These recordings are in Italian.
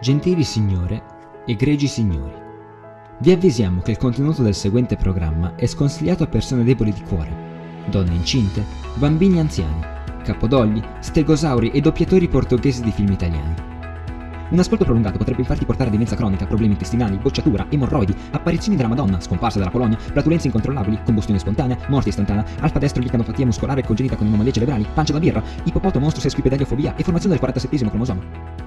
Gentili signore, egregi signori, vi avvisiamo che il contenuto del seguente programma è sconsigliato a persone deboli di cuore, donne incinte, bambini anziani, capodogli, stegosauri e doppiatori portoghesi di film italiani. Un ascolto prolungato potrebbe infatti portare a demenza cronica, problemi intestinali, bocciatura, emorroidi, apparizioni della Madonna, scomparsa dalla Polonia, flatulenze incontrollabili, combustione spontanea, morte istantanea, alfa-destro glicanopatia muscolare congenita con anomalie cerebrali, pancia da birra, ipopoto, mostro, sesquipedaliofobia e formazione del 47° cromosoma.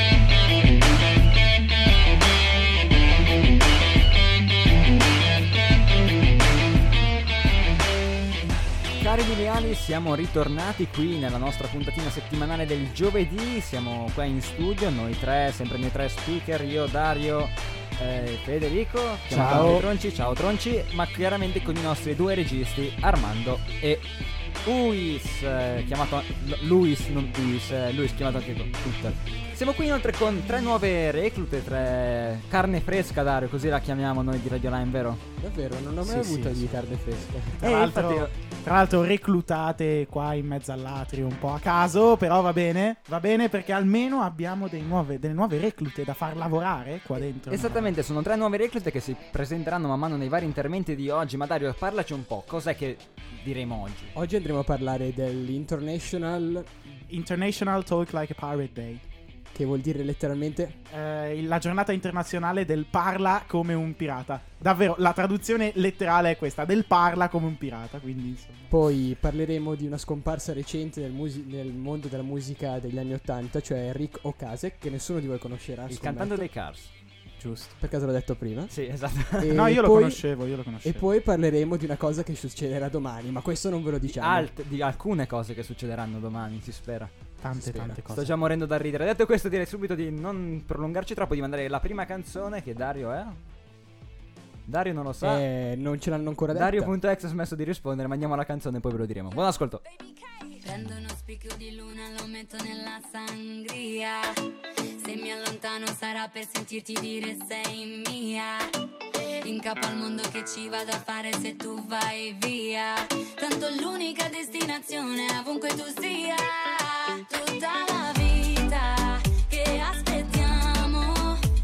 Cari lineali, siamo ritornati qui nella nostra puntatina settimanale del giovedì, siamo qua in studio, noi tre, sempre i miei tre speaker, io, Dario e Federico. Ciao Tronci, ma chiaramente con i nostri due registi, Armando e Luis, chiamato Luis, non Luis, Luis chiamato anche Twitter. Siamo qui inoltre con tre nuove reclute, tre carne fresca, Dario, così la chiamiamo noi di Radio Lime, vero? Davvero, non ho mai avuto di carne fresca. Tra l'altro reclutate qua in mezzo all'atrio un po' a caso, però va bene perché almeno abbiamo delle nuove reclute da far lavorare qua dentro. Esattamente, sono tre nuove reclute che si presenteranno man mano nei vari interventi di oggi. Ma Dario, parlaci un po', cos'è che diremo oggi? Oggi andremo a parlare dell'International Talk Like a Pirate Day, che vuol dire letteralmente la giornata internazionale del parla come un pirata. Davvero, la traduzione letterale è questa, del parla come un pirata, quindi insomma. Poi parleremo di una scomparsa recente nel mondo della musica degli anni 80, cioè Rick Ocasek, che nessuno di voi conoscerà. Il cantante dei Cars. Giusto. Per caso l'ho detto prima? Sì, esatto. No, io lo conoscevo. E poi parleremo di una cosa che succederà domani, ma questo non ve lo diciamo. Di alcune cose che succederanno domani, si spera. Tante cose. Sto già morendo dal ridere. Detto questo, direi subito di non prolungarci troppo, di mandare la prima canzone che Dario è. Dario non lo sa. Non ce l'hanno ancora detta. Dario.exe ha smesso di rispondere, ma andiamo alla canzone e poi ve lo diremo. Buon ascolto. Prendo uno spicchio di luna, lo metto nella sangria. Se mi allontano sarà per sentirti dire sei mia. In capo al mondo che ci vado a fare se tu vai via. Tanto l'unica destinazione è ovunque tu sia. Tutta la vita che aspettiamo,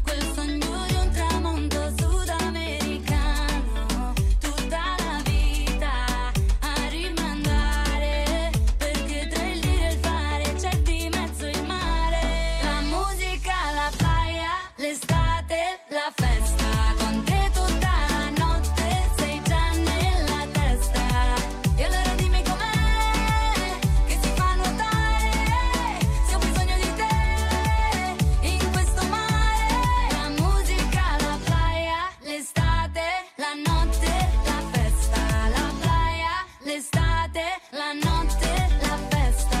quel sogno di un tramonto sudamericano. Tutta la vita a rimandare, perché tra il dire e il fare c'è di mezzo il mare. La musica, la playa, l'estate, la festa. Con te tutta la notte sei già nella testa. E allora dimmi com'è che si fa nuotare, se ho bisogno di te in questo mare. La musica, la playa, l'estate, la notte, la festa. La playa, l'estate, la notte, la festa.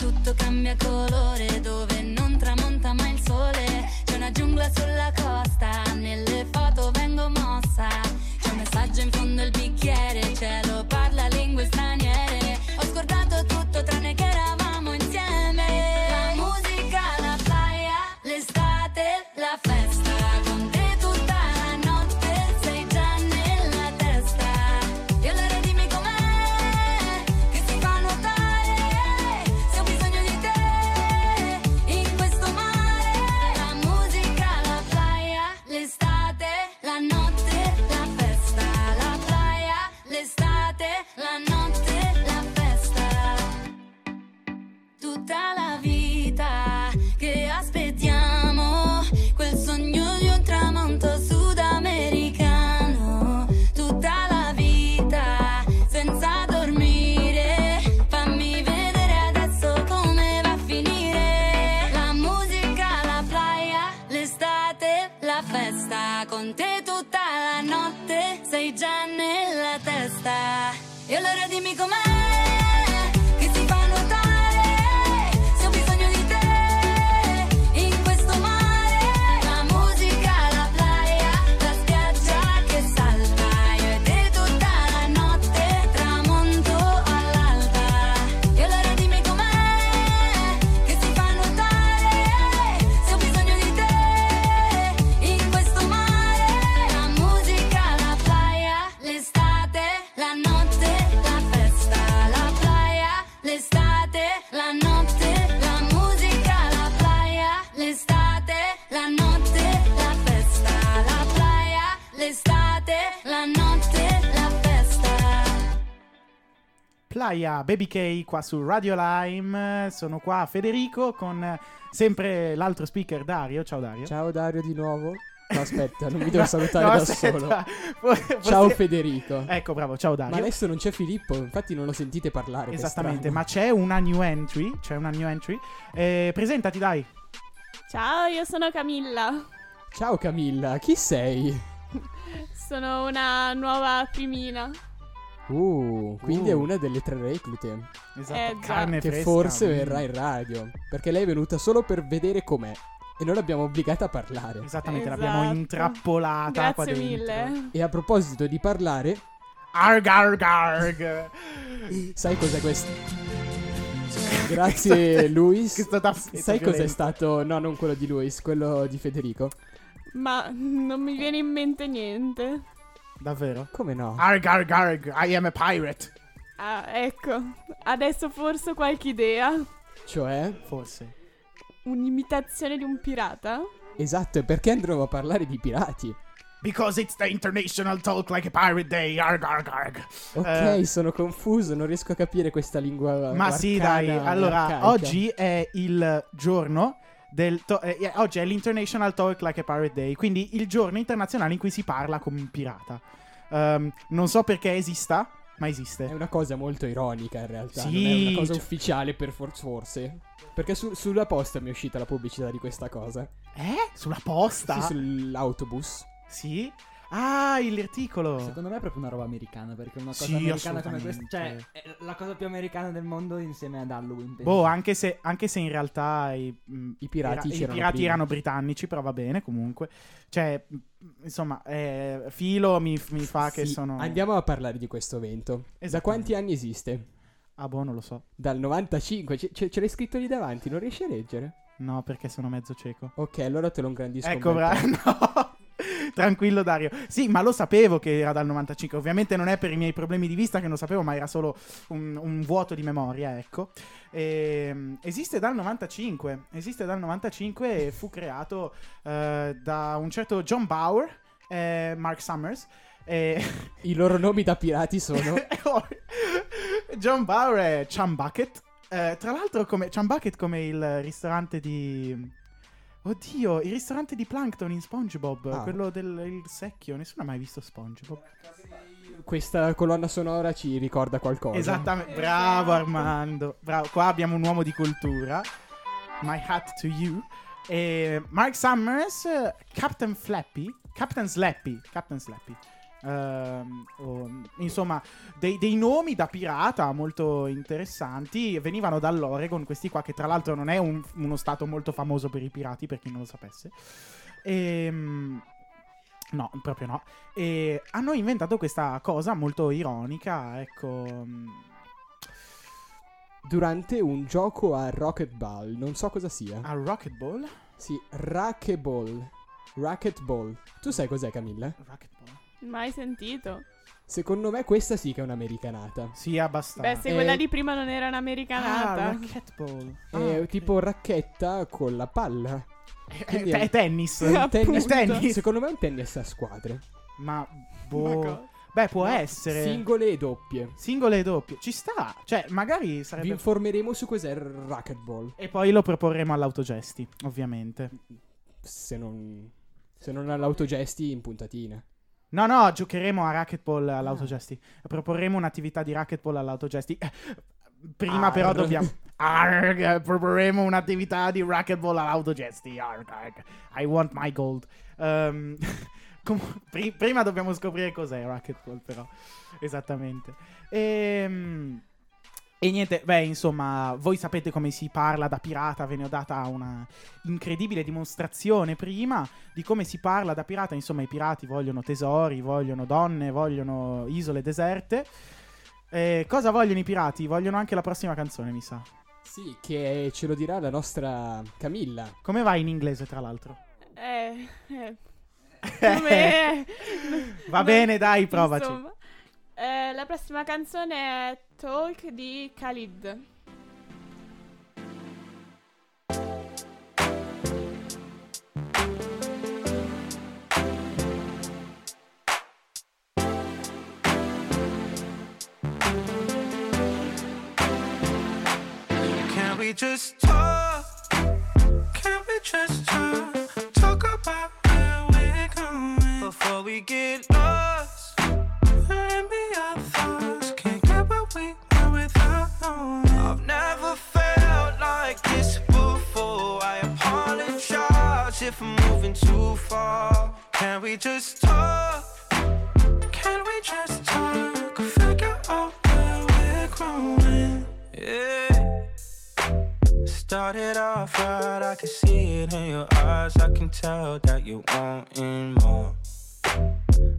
Tutto cambia colore dove non tramonta mai il sole. C'è una giungla sulla costa, nelle foto vengo mossa. C'è un messaggio in fondo al bicchiere, il cielo parla lingue straniere. Ho scordato tutto tranne che eravamo insieme. La musica, la playa, l'estate, la festa. Con te tutta la notte sei già nella testa. E allora dimmi com'è che si fa nuotare, se ho bisogno di te in questo mare. La musica, la playa, l'estate, la notte, la festa. La playa, l'estate, la notte, la festa. Tutta la vita che aspettiamo, quel sogno di un tramonto sudamericano. Tutta la vita senza dormire, fammi vedere adesso come va a finire. La musica, la playa, l'estate, la festa. Con te tutta la notte sei già nella testa. E allora dimmi com'è che si fa nuotare, se ho bisogno di te in questo mare. La musica, la playa, la spiaggia che salta. Io e te tutta la notte, tramonto all'alba. E allora dimmi com'è che si fa nuotare, vai a Baby K qua su Radio Lime. Sono qua Federico con sempre l'altro speaker Dario. Ciao Dario. Ciao Dario di nuovo. No, aspetta, non mi devo salutare solo. Ciao Federico. Ecco, bravo, ciao Dario. Ma adesso non c'è Filippo, infatti non lo sentite parlare. Esattamente, ma c'è una new entry. Presentati, dai. Ciao, io sono Camilla. Ciao Camilla, chi sei? Sono una nuova primina. Quindi è una delle tre reclute. Esatto, carne che fresca, forse verrà in radio, perché lei è venuta solo per vedere com'è e noi l'abbiamo obbligata a parlare. Esattamente, esatto. L'abbiamo intrappolata. Grazie qua dentro. Mille. E a proposito di parlare, arg arg arg. Sai cos'è questo? Grazie Luis. Sai cos'è stato? No, non quello di Luis, quello di Federico. Ma non mi viene in mente niente. Davvero? Come no? Arg arg arg, I am a pirate. Ah, ecco. Adesso forse qualche idea. Cioè? Forse un'imitazione di un pirata? Esatto, e perché andremo a parlare di pirati? Because it's the international talk like a pirate day, arg arg arg. Ok, sono confuso, non riesco a capire questa lingua. Ma sì, dai, allora, arcaica. Oggi è il giorno del oggi è l'International Talk Like a Pirate Day, quindi il giorno internazionale in cui si parla come un pirata. Non so perché esista, ma esiste. È una cosa molto ironica in realtà, sì, non è una cosa ufficiale per forse. Perché sulla posta mi è uscita la pubblicità di questa cosa. Sulla posta? Sì, sull'autobus. Sì? Ah, l'articolo. Secondo me è proprio una roba americana, perché una cosa americana come questa, cioè, è la cosa più americana del mondo insieme ad Halloween. Penso. Boh, anche se in realtà i pirati erano britannici, però va bene comunque. Cioè, insomma, Filo mi fa che sono. Andiamo a parlare di questo evento. Da quanti anni esiste? Ah, boh, non lo so. Dal 95, ce l'hai scritto lì davanti, non riesci a leggere? No, perché sono mezzo cieco. Ok, allora te lo ingrandisco. Ecco, no. Tranquillo Dario. Sì, ma lo sapevo che era dal 95. Ovviamente non è per i miei problemi di vista che non sapevo, ma era solo un vuoto di memoria, ecco. Esiste dal 95. E fu creato da un certo John Bauer e Mark Summers. I loro nomi da pirati sono John Bauer e Chum Bucket. Tra l'altro Chum Bucket come il ristorante di... Oddio, il ristorante di Plankton in SpongeBob, quello del secchio. Nessuno ha mai visto SpongeBob. Questa colonna sonora ci ricorda qualcosa. Esattamente, bravo Armando. Bravo. Qua abbiamo un uomo di cultura. My hat to you. E Mark Summers, Captain Slappy. Insomma, dei nomi da pirata molto interessanti. Venivano dall'Oregon, questi qua, che tra l'altro non è uno stato molto famoso per i pirati, per chi non lo sapesse. No, proprio no. E hanno inventato questa cosa molto ironica, ecco, durante un gioco a racquetball. Non so cosa sia. A racquetball? Sì, racquetball. Tu sai cos'è, Camilla? Racquetball? Mai sentito. Secondo me questa sì che è un'americanata. Sì, abbastanza. Beh, se quella di prima non era un'americanata. Ah, racquetball. Okay. Tipo racchetta con la palla. È tennis. Tennis. Secondo me è un tennis a squadre. Ma boh. Beh, può essere. Singole e doppie. Ci sta. Cioè, magari sarebbe... Vi informeremo su cos'è il racquetball. E poi lo proporremo all'autogesti, ovviamente. Se non all'autogesti, in puntatina. No, giocheremo a racquetball all'autogesti. Proporremo un'attività di racquetball all'autogesti. Prima però dobbiamo... proporremo un'attività di racquetball all'autogesti. I want my gold. Prima dobbiamo scoprire cos'è il racquetball, però. Esattamente. E niente, beh, insomma, voi sapete come si parla da pirata, ve ne ho data una incredibile dimostrazione prima di come si parla da pirata. Insomma, i pirati vogliono tesori, vogliono donne, vogliono isole deserte. Cosa vogliono i pirati? Vogliono anche la prossima canzone, mi sa. Sì, che ce lo dirà la nostra Camilla. Come va in inglese, tra l'altro? Va bene, dai, provaci. Insomma. La prossima canzone è Talk di Khalid. Can we just talk? Can we just talk? Talk about where we're going before we get lost. Let me our thoughts. Can't get what we know without knowing. I've never felt like this before. I apologize if I'm moving too far. Can we just talk? Can we just talk? Figure out where we're growing. Yeah. Started off right, I can see it in your eyes. I can tell that you're wanting more.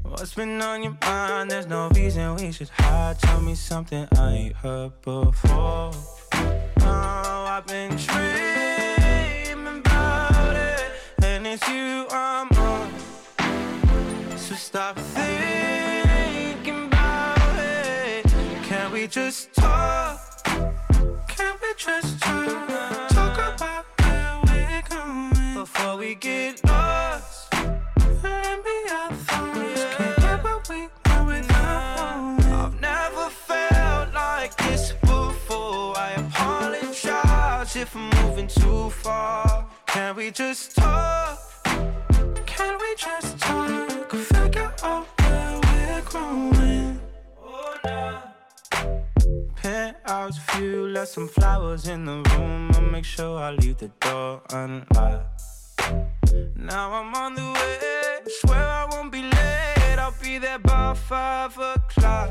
What's been on your mind? There's no reason we should hide. Tell me something I ain't heard before. Oh, I've been dreaming about it, and it's you I'm on. So stop thinking about it. Can we just talk? Can we just talk? Before we get lost, let me our thoughts. Can't get what we know without. I've never felt like this before. I apologize if I'm moving too far. Can we just talk? Can we just talk? Figure out where we're growing. Oh, nah. Penthouse view, left some flowers in the room. I'll make sure I leave the door unlocked. Now I'm on the way, swear I won't be late. I'll be there by 5 o'clock.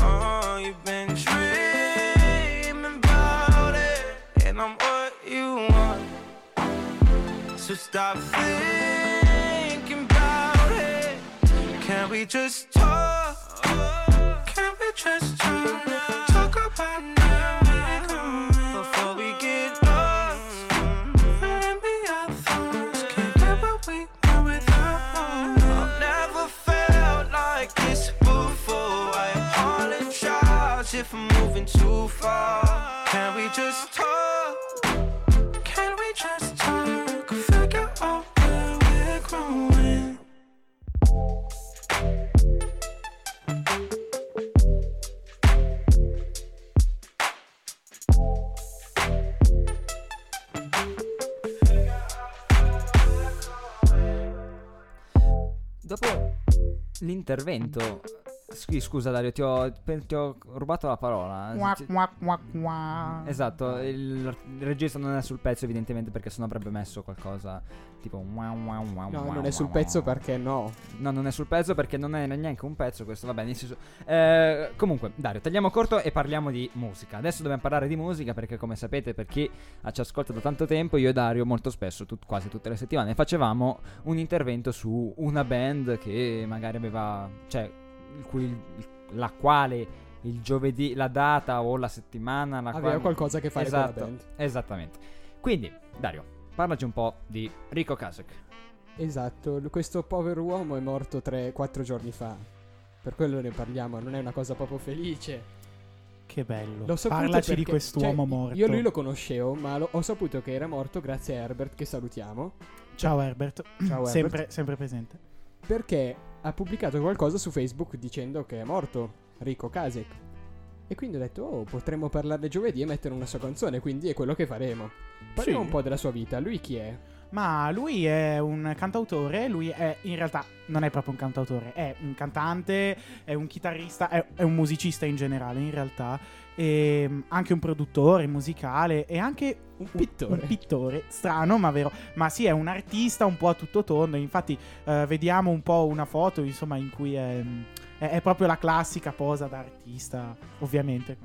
Oh, you've been dreaming about it, and I'm what you want. So stop thinking about it. Can we just talk? Can we just talk? Talk about now before we get lost. Let me our thoughts. Can't get what we know without us. I've never felt like this before. I apologize if I'm moving too far. Can we just talk? Can we just talk? Figure out where we're growing. Dopo l'intervento, scusa Dario, ti ho rubato la parola. Esatto, il regista non è sul pezzo evidentemente, perché sennò avrebbe messo qualcosa tipo non è sul pezzo perché no, non è sul pezzo perché non è neanche un pezzo questo, va bene. Comunque Dario, tagliamo corto e parliamo di musica. Adesso dobbiamo parlare di musica perché, come sapete, per chi ci ascolta da tanto tempo, io e Dario molto spesso, quasi tutte le settimane, facevamo un intervento su una band che magari aveva, cioè la quale il giovedì, la data o la settimana aveva qualcosa a che fare, esatto, con la band. Esattamente. Quindi Dario, parlaci un po' di Rick Ocasek. Esatto, questo povero uomo è morto 3-4 giorni fa, per quello ne parliamo, non è una cosa proprio felice. Che bello, parlaci perché, di quest'uomo morto. Io lui lo conoscevo, ma ho saputo che era morto grazie a Herbert, che salutiamo. Ciao Herbert, ciao Herbert. Sempre presente. Perché ha pubblicato qualcosa su Facebook dicendo che è morto Rick Ocasek, e quindi ho detto potremmo parlarne giovedì e mettere una sua canzone, quindi è quello che faremo. Parliamo un po' della sua vita. Lui chi è? Ma lui è un cantautore, lui è, in realtà non è proprio un cantautore, è un cantante, è un chitarrista, è un musicista in generale in realtà, e anche un produttore musicale e anche un pittore, strano ma vero, ma sì, è un artista un po' a tutto tondo. Infatti vediamo un po' una foto, insomma, in cui è proprio la classica posa da artista, ovviamente.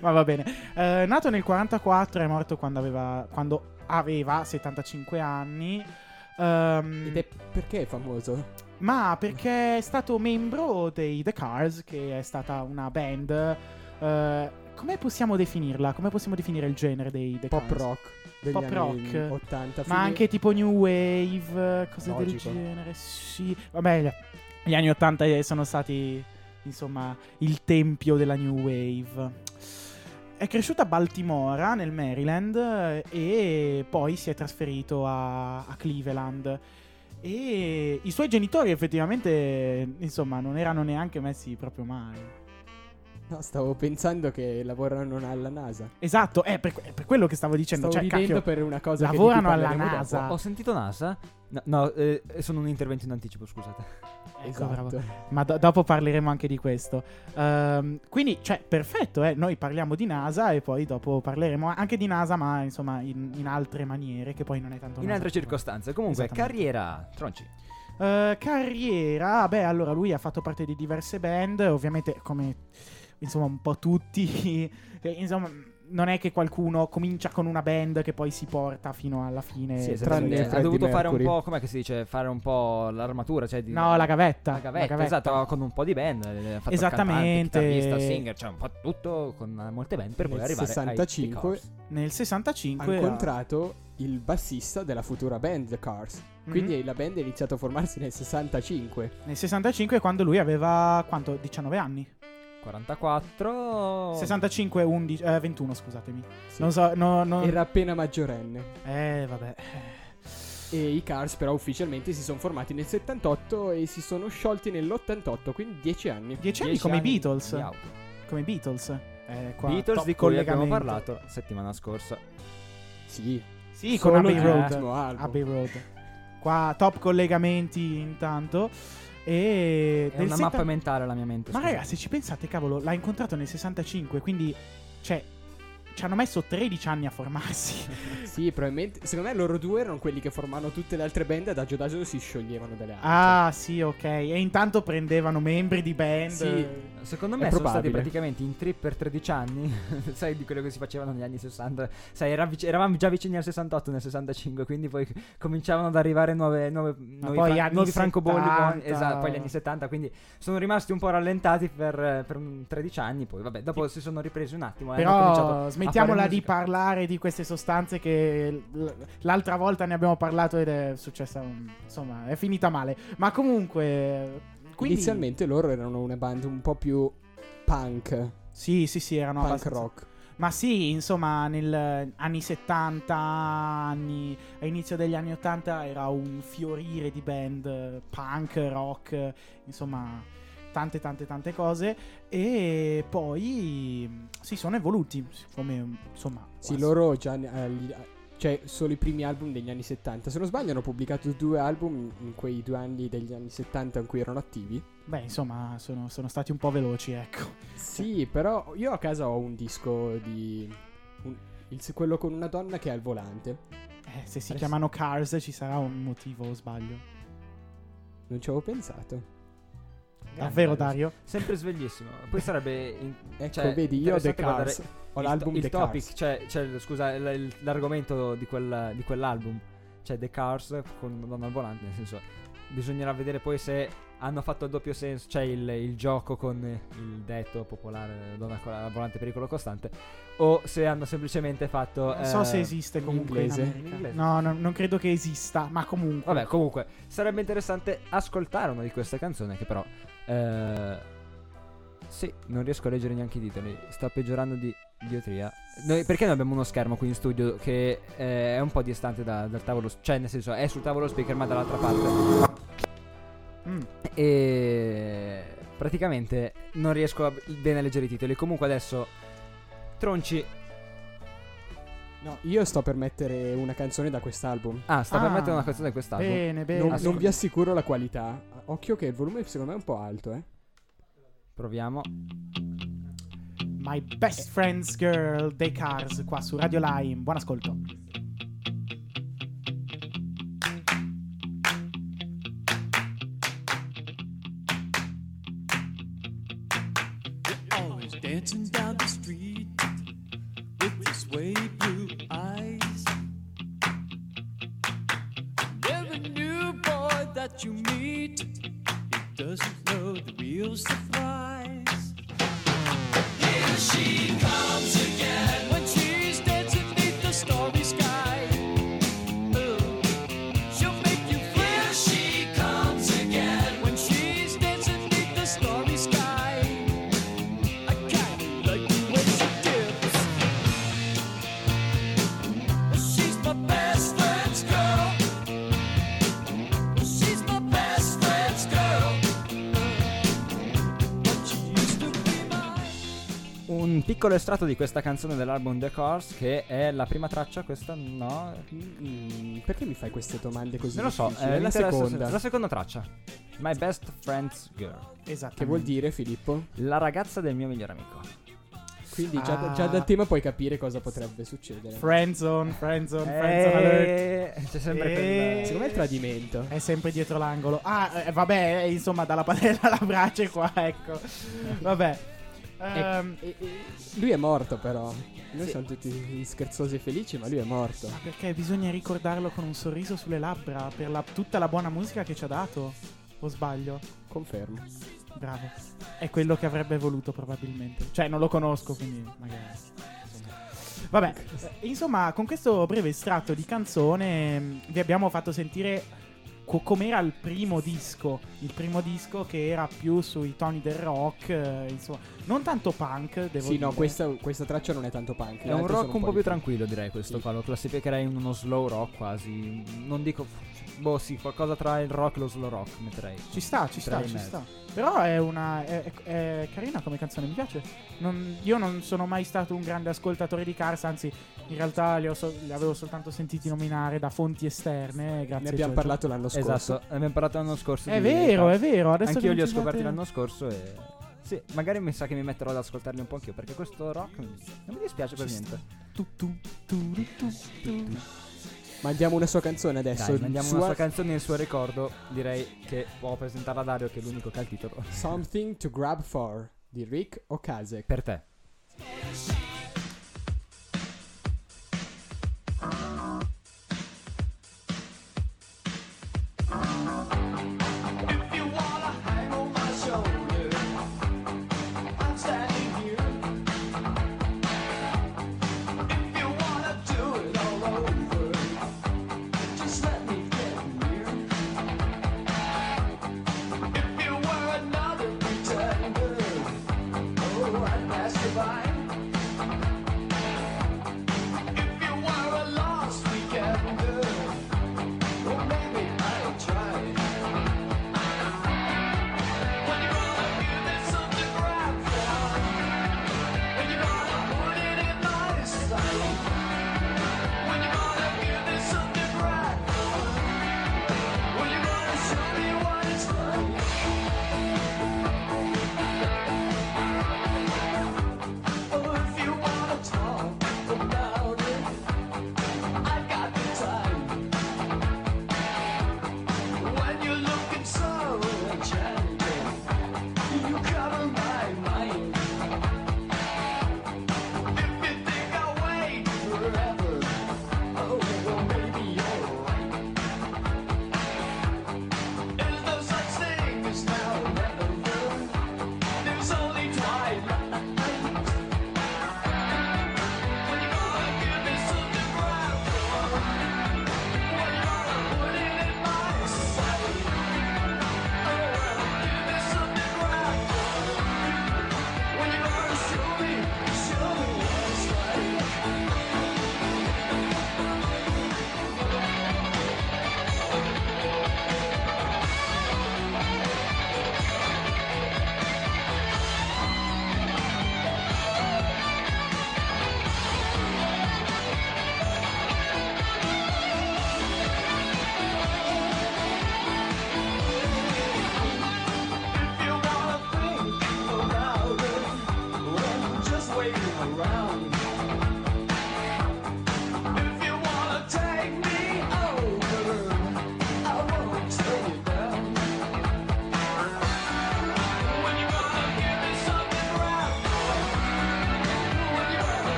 Ma va bene. Nato nel 1944, è morto quando aveva 75 anni. Ed è perché è famoso? Ma perché è stato membro dei The Cars, che è stata una band. Come possiamo definirla? Come possiamo definire il genere dei The Cars? Pop rock degli anni 80, ma anche tipo new wave, cose del genere. Sì, vabbè, gli anni 80 sono stati, insomma, il tempio della new wave. È cresciuto a Baltimora, nel Maryland, e poi si è trasferito a Cleveland. E i suoi genitori effettivamente, insomma, non erano neanche messi proprio male. No, stavo pensando che lavorano alla NASA. Esatto, è per quello che stavo dicendo. Stavo ridendo per una cosa. Lavorano alla NASA. Ho sentito NASA? No, sono un intervento in anticipo, scusate. Ecco, esatto. Bravo. Ma dopo parleremo anche di questo. Quindi, cioè, perfetto, noi parliamo di NASA e poi dopo parleremo anche di NASA, ma insomma in altre maniere, che poi non è tanto in NASA, altre circostanze. Comunque, carriera, Tronci. Carriera, beh, allora lui ha fatto parte di diverse band, ovviamente come insomma un po' tutti, insomma non è che qualcuno comincia con una band che poi si porta fino alla fine. Sì, ha dovuto fare un po', com'è che si dice, fare un po' l'armatura, cioè la gavetta. Esatto, con un po' di band, ha fatto esattamente cantante, chitarrista, singer, cioè un po' tutto, con molte band, per poi arrivare nel 65 ha incontrato il bassista della futura band The Cars. Quindi la band è iniziata a formarsi nel 65. Nel 65 quando lui aveva quanto? 19 anni. 44 65 11 21, scusatemi. Sì. Non so, era appena maggiorenne. Vabbè. E i Cars però ufficialmente si sono formati nel 78 e si sono sciolti nell'88, quindi 10 anni. 10 anni come i Beatles. Come i Beatles. Qua Beatles di cui abbiamo parlato settimana scorsa. Sì, con Abbey Road. Qua top collegamenti intanto. E è una mappa mentale la mia mente. Ma ragazzi, ci pensate, cavolo, l'ha incontrato nel 65, quindi cioè ci hanno messo 13 anni a formarsi. Sì, probabilmente. Secondo me loro due erano quelli che formavano tutte le altre band, adagio adagio si scioglievano dalle altre. Ah sì, ok. E intanto prendevano membri di band. Sì, secondo me sono stati praticamente in trip per 13 anni. Sai, di quello che si facevano negli anni 60. Sai, eravamo già vicini al 68, nel 65, quindi poi cominciavano ad arrivare nuovi francobolli. Esatto, poi gli anni 70, quindi sono rimasti un po' rallentati per 13 anni. Poi vabbè, dopo si sono ripresi un attimo. Però hanno cominciato. Smettiamola di parlare di queste sostanze che l'altra volta ne abbiamo parlato ed è successa, insomma, è finita male. Ma comunque, quindi inizialmente loro erano una band un po' più punk. Sì, erano punk rock. Ma sì, insomma, negli anni 70, all'inizio degli anni 80 era un fiorire di band punk, rock, insomma, tante cose, e poi si sono evoluti come, insomma, quasi. Sì, loro già cioè solo i primi album degli anni 70, se non sbaglio hanno pubblicato 2 album in quei 2 anni degli anni 70 in cui erano attivi. Beh, insomma, sono stati un po' veloci, ecco. Sì, però io a casa ho un disco di quello con una donna che è al volante. Se si chiamano Cars ci sarà un motivo, o sbaglio? Non ci avevo pensato. Davvero, Dario? Sempre sveglissimo. Poi sarebbe vedi, io ho The Cars, ho l'album The Cars. Il topic, cioè scusa, l'argomento di quell'album, cioè The Cars con Madonna al volante, nel senso, bisognerà vedere poi se hanno fatto il doppio senso, cioè il gioco con il detto popolare donna al volante pericolo costante, o se hanno semplicemente fatto non so se esiste comunque in inglese. No, non credo che esista, ma comunque vabbè, comunque sarebbe interessante ascoltare una di queste canzoni, che però sì, non riesco a leggere neanche i titoli, sto peggiorando di idiotria. Perché noi abbiamo uno schermo qui in studio che è un po' distante dal tavolo, cioè nel senso è sul tavolo speaker ma dall'altra parte. E praticamente non riesco bene a leggere i titoli. Comunque adesso Tronci. No, io sto per mettere una canzone da quest'album. Per mettere una canzone da quest'album. Bene. Non vi assicuro la qualità. Occhio che il volume secondo me è un po' alto, Proviamo. My Best Friend's Girl dei Cars, qua su Radio Lime. Buon ascolto. Dancing down the street with your suede blue eyes. Never knew, boy, that you meet. It doesn't know the real surprise. Here she comes again when she's dancing beneath the starry sky. Let's go. piccolo estratto di questa canzone dell'album The Cars, che è la prima traccia, questa no? Perché mi fai queste domande così? Non lo so, la seconda traccia, My Best Friend's Girl. Esatto. Che vuol dire, Filippo? La ragazza del mio migliore amico. Quindi già dal tema puoi capire cosa potrebbe succedere. Friendzone alert. C'è sempre quel... Secondo me è il tradimento. È sempre dietro l'angolo. Vabbè, insomma, dalla padella alla brace qua, ecco. Vabbè. Lui è morto però. Noi siamo tutti scherzosi e felici, ma lui è morto. Ma perché bisogna ricordarlo con un sorriso sulle labbra per tutta la buona musica che ci ha dato. O sbaglio? Confermo. Bravo, è quello che avrebbe voluto probabilmente. Cioè non lo conosco, quindi magari insomma. Vabbè, insomma, con questo breve estratto di canzone vi abbiamo fatto sentire com'era il primo disco. Il primo disco che era più sui toni del rock, insomma, non tanto punk, devo dire. Sì, no, questa traccia non è tanto punk. È un rock un po' più tranquillo, direi, questo sì. Qua lo classificherei in uno slow rock quasi. Non dico... boh, sì, qualcosa tra il rock e lo slow rock metterei. Ci sta. Però è una è carina come canzone, mi piace. Io non sono mai stato un grande ascoltatore di Cars, anzi in realtà li avevo soltanto sentiti nominare da fonti esterne. Grazie. Ne abbiamo parlato l'anno scorso. Esatto, ne abbiamo parlato l'anno scorso. È vero. Adesso anch'io li ho scoperti l'anno scorso e... Sì, magari mi sa che mi metterò ad ascoltarli un po' anch'io, perché questo rock non mi dispiace per niente. Mandiamo una sua canzone adesso. Dai, mandiamo una sua canzone e il suo ricordo. Direi che può presentarla a Dario, che è l'unico che ha il titolo. Something to Grab For di Rick Ocasek. Per te.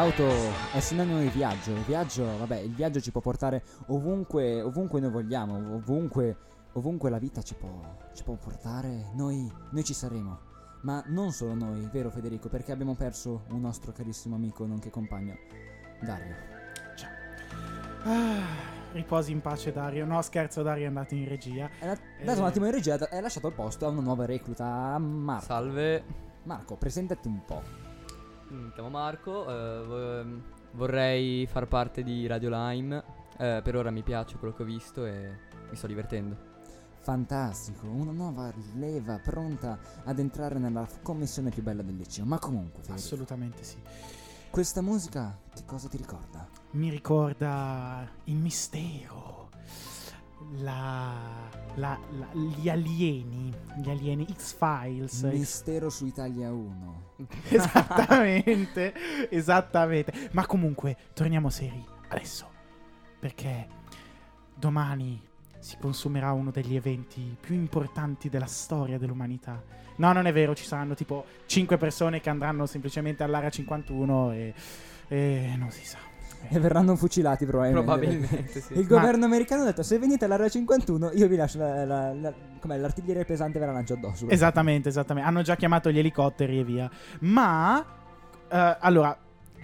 auto è sinonimo di viaggio. Il viaggio, vabbè, il viaggio ci può portare ovunque, ovunque noi vogliamo, ovunque la vita ci può portare, noi ci saremo. Ma non solo noi, vero Federico? Perché abbiamo perso un nostro carissimo amico, nonché compagno, Dario. Ciao. Riposi in pace Dario. No, scherzo, Dario è andato in regia. È andato un attimo in regia e ha lasciato il posto a una nuova recluta, Marco. Salve. Marco, presentati un po'. Mi chiamo Marco, vorrei far parte di Radio Lime. Per ora mi piace quello che ho visto e mi sto divertendo. Fantastico, una nuova leva pronta ad entrare nella commissione più bella del liceo. Ma comunque, Federico, assolutamente sì. Questa musica che cosa ti ricorda? Mi ricorda il mistero, gli alieni, X-Files. Mistero su Italia 1. Esattamente. Ma comunque, torniamo seri adesso, perché domani si consumerà uno degli eventi più importanti della storia dell'umanità. No, non è vero, ci saranno tipo 5 persone che andranno semplicemente all'area 51 e non si sa. E verranno fucilati probabilmente sì. Il governo americano ha detto: se venite all'area 51 io vi lascio l'artiglieria pesante ve la lancio addosso. Esattamente. Hanno già chiamato gli elicotteri e via. Ma allora,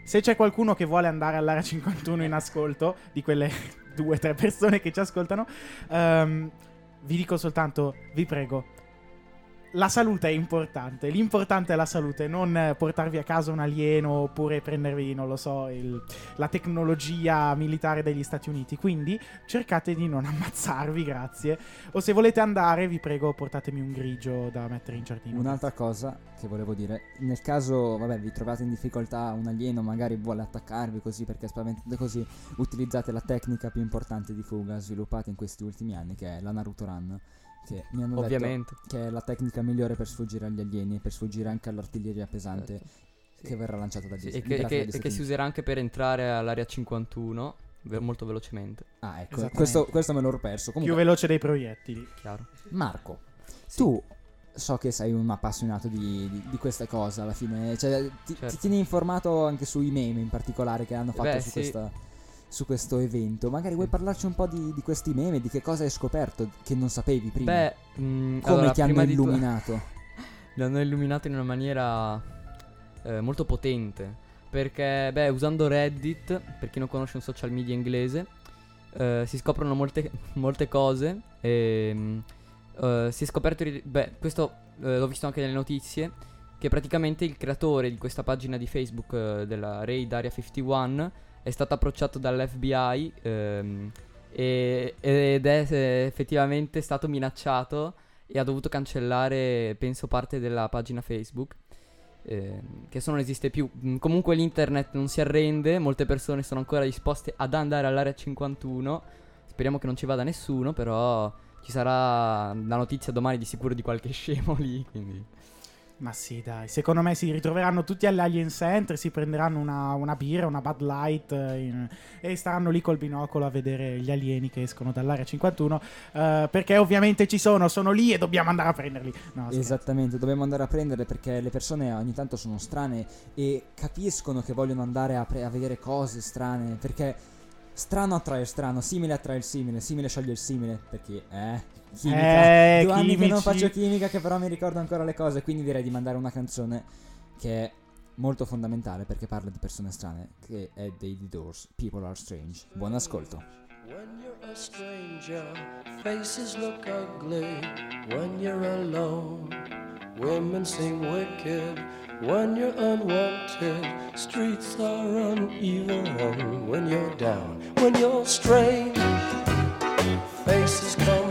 se c'è qualcuno che vuole andare all'area 51 in ascolto, di quelle 2-3 persone che ci ascoltano, vi dico soltanto, vi prego, la salute è importante. L'importante è la salute, non portarvi a casa un alieno oppure prendervi, non lo so, la tecnologia militare degli Stati Uniti. Quindi cercate di non ammazzarvi, grazie. O se volete andare, vi prego, portatemi un grigio da mettere in giardino. Un'altra cosa che volevo dire: nel caso, vabbè, vi trovate in difficoltà, un alieno magari vuole attaccarvi così perché è spaventato, così utilizzate la tecnica più importante di fuga sviluppata in questi ultimi anni, che è la Naruto Run. Che mi hanno detto che è la tecnica migliore per sfuggire agli alieni e per sfuggire anche all'artiglieria pesante, sì, che verrà lanciata dagli alieni. E che si userà anche per entrare all'area 51 molto velocemente. Ah, ecco, questo me l'ho perso. Comunque, più veloce dei proiettili, chiaro. Marco, sì, tu so che sei un appassionato di questa cosa alla fine, cioè, ti tieni informato anche sui meme in particolare che hanno fatto su questo evento. Magari vuoi parlarci un po' di questi meme, di che cosa hai scoperto che non sapevi prima? Come ti hanno illuminato? Li hanno illuminato in una maniera molto potente, perché usando Reddit, per chi non conosce un social media inglese, si scoprono molte cose e si è scoperto questo l'ho visto anche nelle notizie, che praticamente il creatore di questa pagina di Facebook della Raid Area 51 è stato approcciato dall'FBI ed è effettivamente stato minacciato e ha dovuto cancellare, penso, parte della pagina Facebook, che adesso non esiste più. Comunque l'internet non si arrende, molte persone sono ancora disposte ad andare all'area 51. Speriamo che non ci vada nessuno, però ci sarà la notizia domani di sicuro di qualche scemo lì, quindi... Ma sì, dai, secondo me si ritroveranno tutti all'Alien Center, si prenderanno una birra, una Bud Light e staranno lì col binocolo a vedere gli alieni che escono dall'area 51, perché ovviamente ci sono lì e dobbiamo andare a prenderli. No, esattamente, dobbiamo andare a prenderli, perché le persone ogni tanto sono strane e capiscono che vogliono andare a vedere cose strane, perché... Strano attrae strano, simile attrae il simile, simile scioglie il simile, perché chimica. 2 anni che non faccio chimica, che però mi ricordo ancora le cose, quindi direi di mandare una canzone che è molto fondamentale perché parla di persone strane, che è dei The Doors, People Are Strange. Buon ascolto. When you're a stranger, faces look ugly, when you're alone, women seem wicked. When you're unwanted, streets are uneven. When you're down, when you're strange, faces come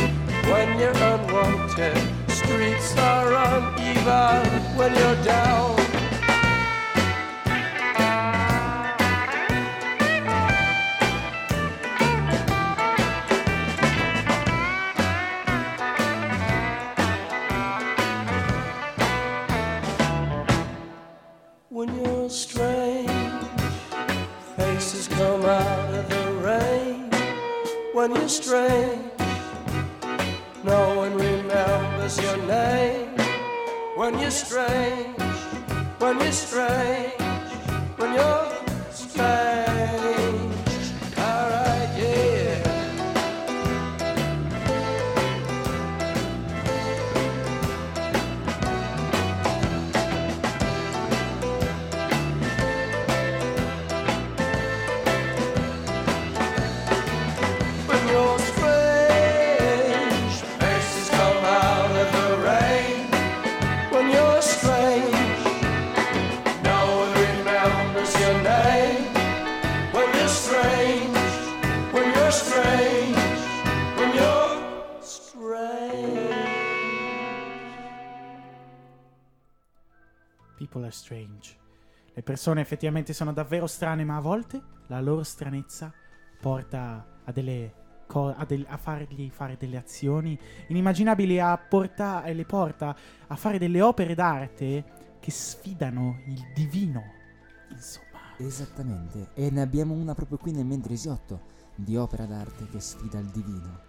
When you're unwanted, streets are uneven. When you're down, breeze come out of the rain when you stray. No one remembers your name when you're strange, when you're strange, when you're strange. All right, yeah. When you're strange, faces come out of the rain. When you're strange. People are strange. Le persone effettivamente sono davvero strane, ma a volte la loro stranezza porta a delle a fargli fare delle azioni inimmaginabili, le porta a fare delle opere d'arte che sfidano il divino, insomma. Esattamente, e ne abbiamo una proprio qui nel Mendrisiotto di opera d'arte che sfida il divino.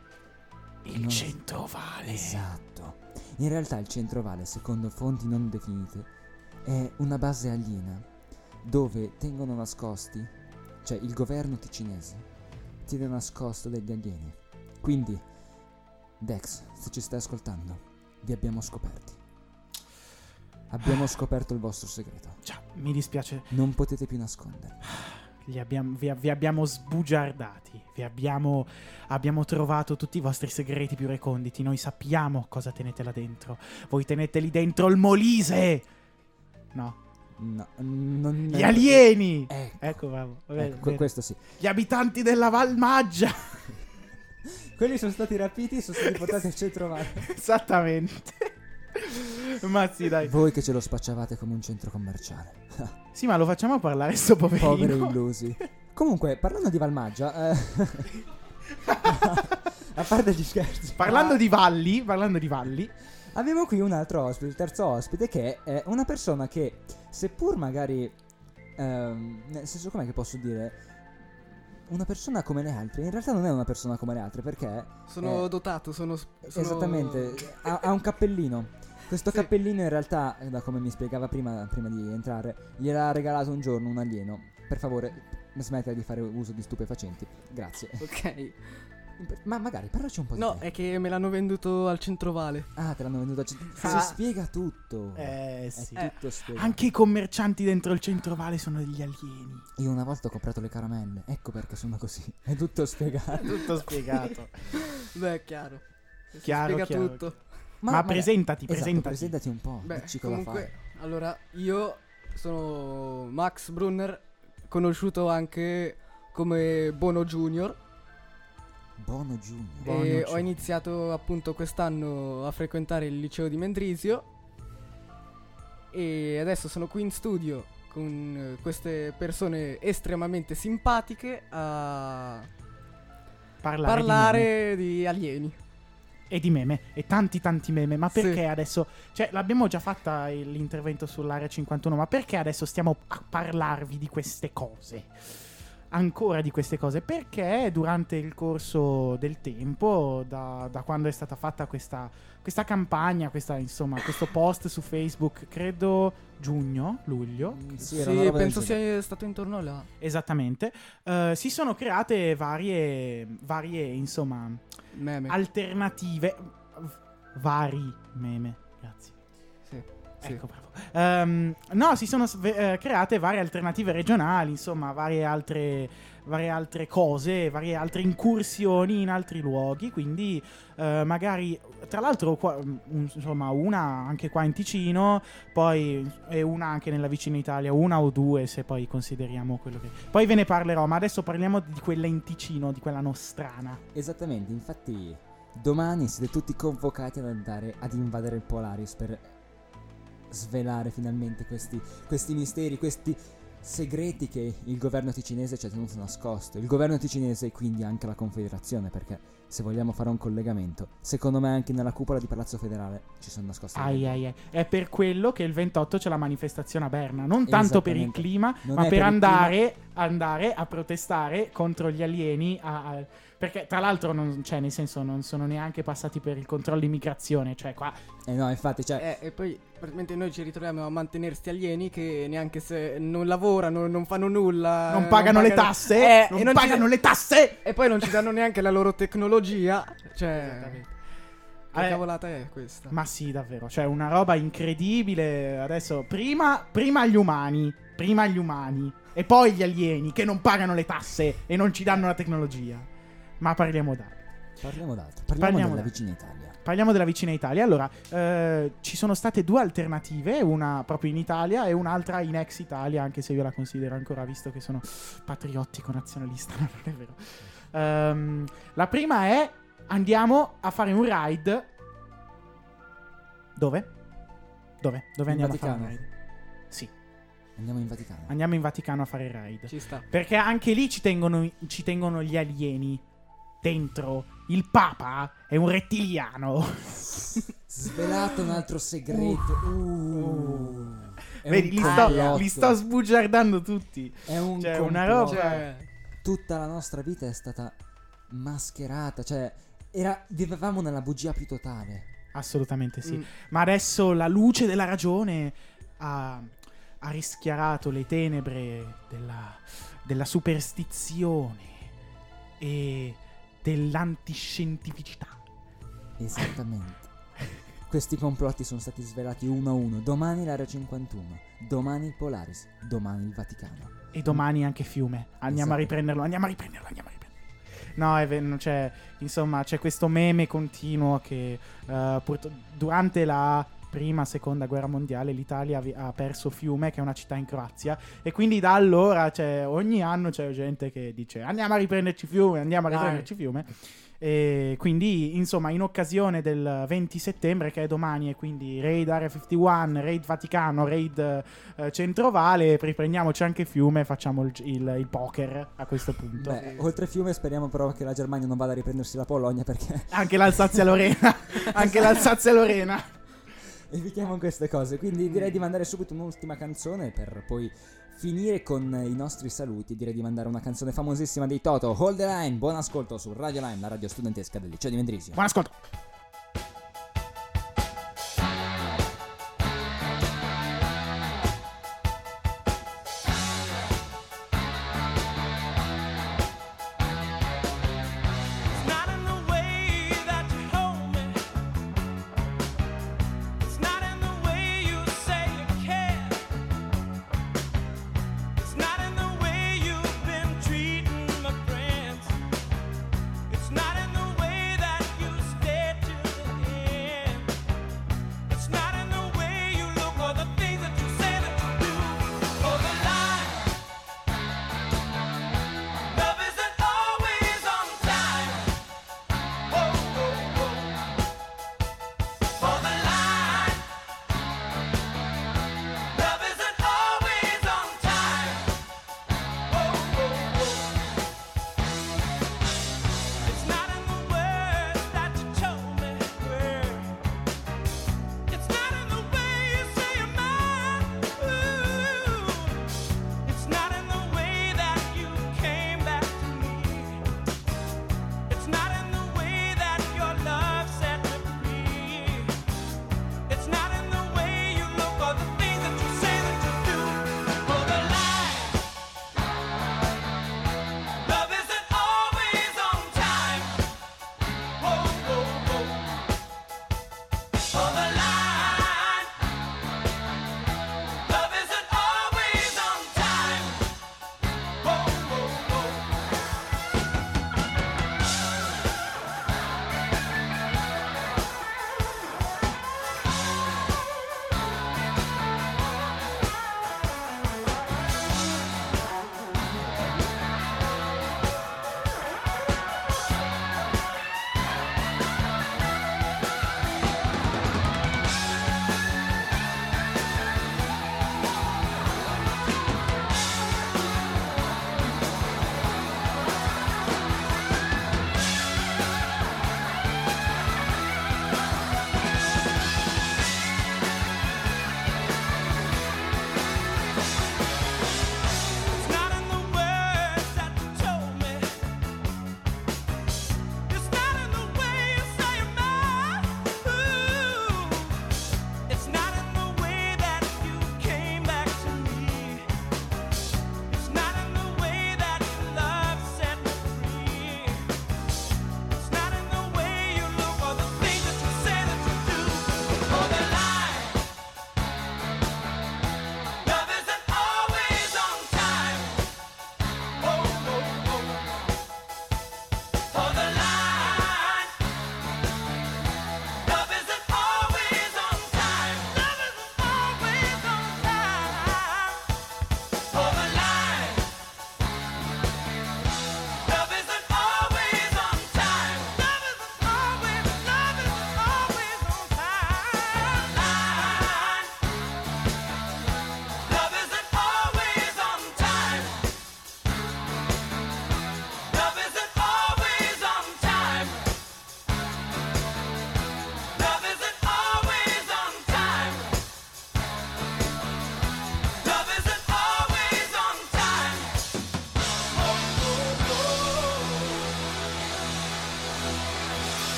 Il Centrovale. Esatto. In realtà il Centrovale, secondo fonti non definite, è una base aliena dove tengono nascosti, cioè il governo ticinese tiene nascosto degli alieni. Quindi, Dex, se ci stai ascoltando, vi abbiamo scoperti. Abbiamo scoperto il vostro segreto. Già, mi dispiace. Non potete più nascondere. Vi abbiamo sbugiardati. Abbiamo trovato tutti i vostri segreti più reconditi. Noi sappiamo cosa tenete là dentro. Voi tenete lì dentro il Molise. No, non gli alieni. Ecco vabbè, ecco, questo sì. Gli abitanti della Valmaggia. Quelli sono stati rapiti, sono stati portati al Centrovale. Esattamente. Ma sì, dai. Voi che ce lo spacciavate come un centro commerciale. Sì, ma lo facciamo parlare sto poverino. Poveri illusi. Comunque, parlando di Valmaggia, a parte gli scherzi, parlando di valli, abbiamo qui un altro ospite, il terzo ospite, che è una persona che, seppur magari, nel senso, com'è che posso dire, una persona come le altre, in realtà non è una persona come le altre, perché sono dotato, sono esattamente, ha un cappellino. Questo sì. Cappellino in realtà, da come mi spiegava prima di entrare, gliel'ha regalato un giorno un alieno. Per favore, smettila di fare uso di stupefacenti. Grazie. Ok. Ma magari parlaci un po' di te. No, è che me l'hanno venduto al Centrovale. Ah, te l'hanno venduto al Centrovale. Si spiega tutto. Sì. È tutto spiegato. Anche i commercianti dentro il Centrovale sono degli alieni. Io una volta ho comprato le caramelle, ecco perché sono così. È tutto spiegato. Beh, è chiaro. Spiega tutto. Ma presentati un po'. Beh, dici cosa comunque, fai. Allora, io sono Max Brunner, conosciuto anche come Bono Junior. Bono Junior. Ho iniziato appunto quest'anno a frequentare il liceo di Mendrisio e adesso sono qui in studio con queste persone estremamente simpatiche a parlare di alieni e di meme, e tanti meme. Ma perché adesso, cioè, l'abbiamo già fatta l'intervento sull'area 51, ma perché adesso stiamo a parlarvi di queste cose? Ancora di queste cose, perché durante il corso del tempo, da quando è stata fatta questa campagna, questo post su Facebook, credo luglio. Sì, penso sia stato intorno là. Esattamente. Si sono create varie insomma, meme. Alternative. Vari meme. Grazie. Sì. Ecco, bravo. Si sono create varie alternative regionali, insomma, varie altre cose, varie altre incursioni in altri luoghi. Quindi magari, tra l'altro, una anche qua in Ticino, poi e una anche nella vicina Italia, una o due se poi consideriamo quello che... Poi ve ne parlerò, ma adesso parliamo di quella in Ticino, di quella nostrana. Esattamente, infatti domani siete tutti convocati ad andare ad invadere il Polaris per... svelare finalmente questi misteri, questi segreti che il governo ticinese ci ha tenuto nascosto. Il governo ticinese e quindi anche la Confederazione, perché se vogliamo fare un collegamento, secondo me anche nella cupola di Palazzo Federale ci sono nascosti. È per quello che il 28 c'è la manifestazione a Berna, non tanto per il clima, non ma per andare a protestare contro gli alieni perché tra l'altro non, cioè, nel senso, non sono neanche passati per il controllo di immigrazione, cioè qua no, infatti, cioè... e poi praticamente noi ci ritroviamo a mantenersi alieni che neanche se non lavorano, non fanno nulla, non pagano le tasse e poi non ci danno neanche la loro tecnologia, cioè esattamente. La cavolata è questa. Ma sì, davvero, cioè una roba incredibile. Adesso prima gli umani e poi gli alieni che non pagano le tasse e non ci danno la tecnologia. Ma parliamo della vicina Italia. Parliamo della vicina Italia. Allora, ci sono state due alternative, una proprio in Italia e un'altra in ex Italia, anche se io la considero ancora, visto che sono patriottico nazionalista, non è vero. La prima è: andiamo a fare un raid. Dove? Dove andiamo a fare un raid? Sì. Andiamo in Vaticano a fare il raid. Ci sta. Perché anche lì ci tengono gli alieni dentro. Il Papa è un rettiliano. Svelato un altro segreto. Vedi, li sto sbugiardando tutti. È un complotto. Una roba. Cioè... tutta la nostra vita è stata mascherata, cioè vivevamo nella bugia più totale. Assolutamente sì. Ma adesso la luce della ragione ha rischiarato le tenebre della superstizione e dell'antiscientificità. Esattamente. Questi complotti sono stati svelati uno a uno. Domani l'Area 51, domani il Polaris, domani il Vaticano e domani anche Fiume. Andiamo a riprenderlo. No, cioè, insomma, c'è questo meme continuo che durante la prima, seconda guerra mondiale l'Italia ha perso Fiume, che è una città in Croazia, e quindi da allora ogni anno c'è gente che dice andiamo a riprenderci Fiume. E quindi, insomma, in occasione del 20 settembre, che è domani, e quindi raid Area 51, raid Vaticano, raid Centrovale, riprendiamoci anche Fiume, facciamo il poker a questo punto. Beh, oltre Fiume speriamo però che la Germania non vada a riprendersi la Polonia, perché... Anche l'Alsazia-Lorena. Evitiamo queste cose, quindi direi di mandare subito un'ultima canzone per poi... finire con i nostri saluti. Direi di mandare una canzone famosissima dei Toto, Hold the Line. Buon ascolto su Radio Lime, la radio studentesca del liceo di Mendrisio. Buon ascolto.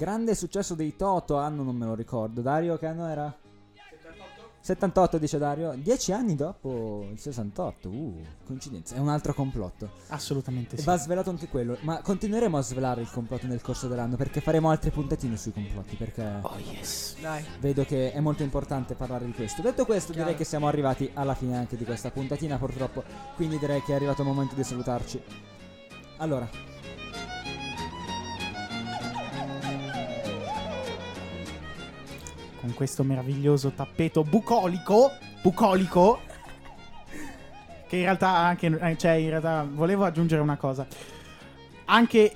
Grande successo dei Toto, anno non me lo ricordo. Dario, che anno era? 78 dice Dario. 10 anni dopo il 68. Coincidenza. È un altro complotto. Assolutamente sì. Va svelato anche quello. Ma continueremo a svelare il complotto nel corso dell'anno, perché faremo altre puntatine sui complotti, perché dai, vedo che è molto importante parlare di questo. Detto questo, direi che siamo arrivati alla fine anche di questa puntatina, purtroppo. Quindi direi che è arrivato il momento di salutarci. Allora, con questo meraviglioso tappeto bucolico che in realtà anche, cioè in realtà volevo aggiungere una cosa, anche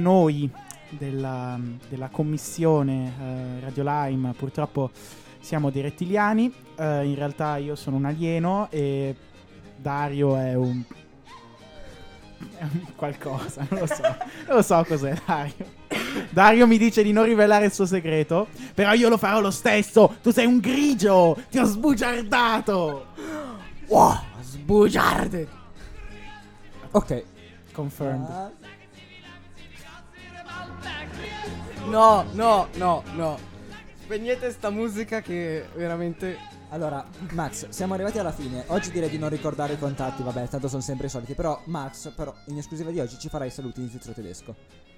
noi della commissione Radio Lime purtroppo siamo dei rettiliani, in realtà io sono un alieno e Dario è un qualcosa, non lo so cos'è Dario. Dario mi dice di non rivelare il suo segreto, però io lo farò lo stesso. Tu sei un grigio, ti ho sbugiardato. Wow, sbugiarde. Ok, confirmed. No. Spegnete sta musica che veramente... Allora, Max, siamo arrivati alla fine. Oggi direi di non ricordare i contatti, vabbè, tanto sono sempre i soliti. Però, Max, in esclusiva di oggi ci farai i saluti in svizzero tedesco.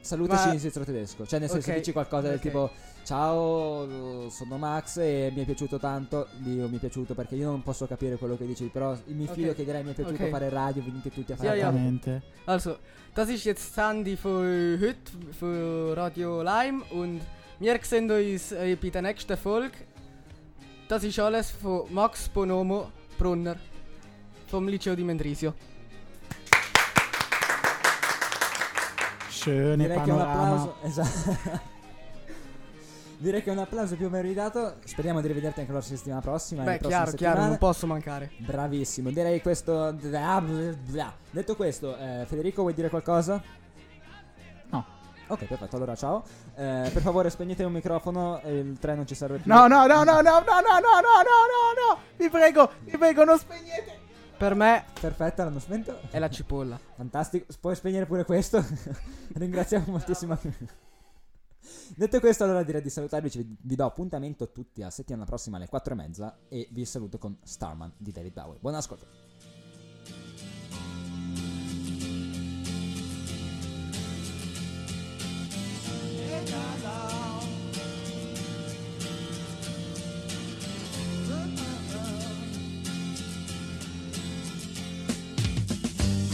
Salutaci in svizzero tedesco, cioè nel senso dici qualcosa del tipo: ciao, sono Max e mi è piaciuto tanto. Dio, mi è piaciuto, perché io non posso capire quello che dici, però il mio figlio che direi mi è piaciuto fare radio, venite tutti a fare radio. Also, das ist jetzt Sandy für heute, für Radio Lime, und wir sehen uns bei der nächsten Folge. Das ist alles von Max Bonomo Brunner vom Liceo di Mendrisio. Direi che un applauso, direi che un applauso più o meno ridato. Speriamo di rivederti anche la settimana prossima. Beh, chiaro, non posso mancare. Bravissimo, direi questo. Detto questo, Federico, vuoi dire qualcosa? No. Ok, perfetto, allora ciao. Per favore spegnete il microfono, il treno non ci serve più. No. Vi prego, non spegnete. Per me perfetta, l'hanno spento. È la cipolla. Fantastico. Puoi spegnere pure questo. Ringraziamo moltissimo. Detto questo, allora direi di salutarvi. Vi do appuntamento tutti a settimana prossima alle 4:30. E vi saluto con Starman di David Bowie. Buon ascolto.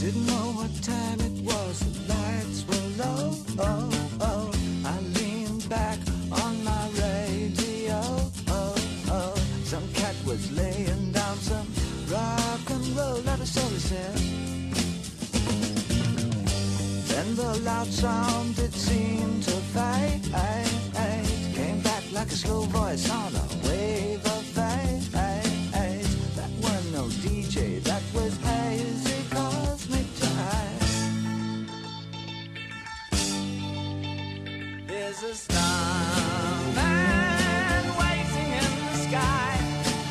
Didn't know what time it was, the lights were low, oh, I leaned back on my radio, oh, some cat was laying down some rock and roll, that is all he said. Then the loud sound, it seemed to fade, came back like a slow voice on a wave of fate. That were no DJ, that was hazy. There's a starman waiting in the sky.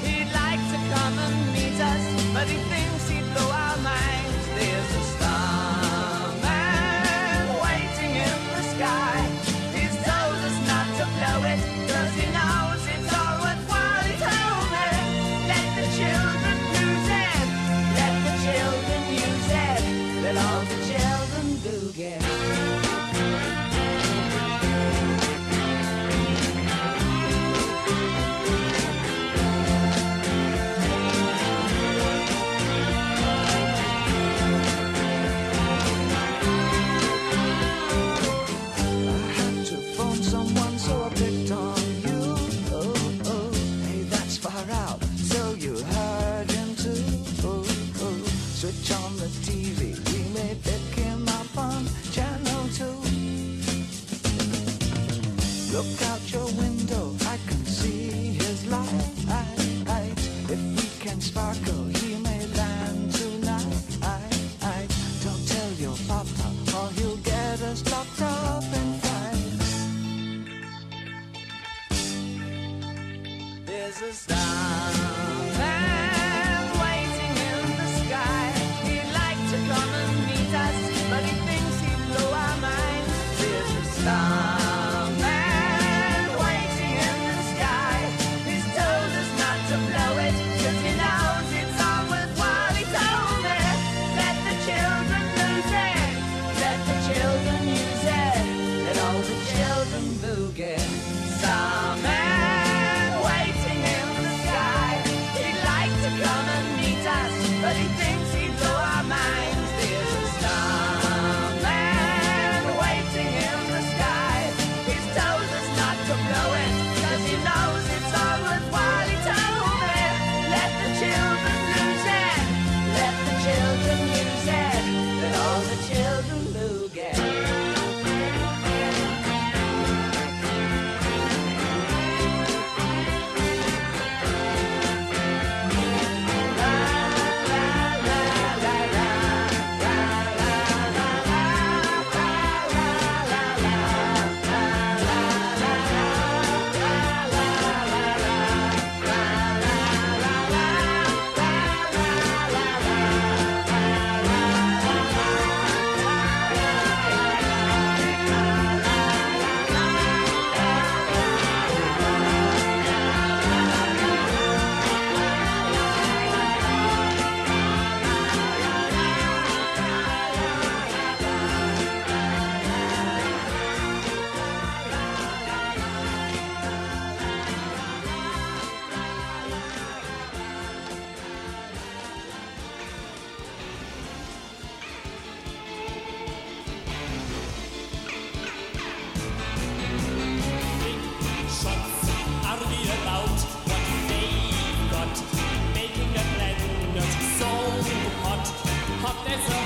He'd like to come and meet us, but he thinks he'd blow our minds. There's a starman waiting in the sky. He's told us not to blow it, cause he knows it's all worthwhile. He's homing. Let the children use it. Let the children use it. Let all the children do get. Switch on the TV, we may pick him up on channel 2. Look out your window, I can see his light. If we can sparkle, he may land tonight. Don't tell your papa, or he'll get us locked up in fight. There's a star. He'd like to come and meet us. of this.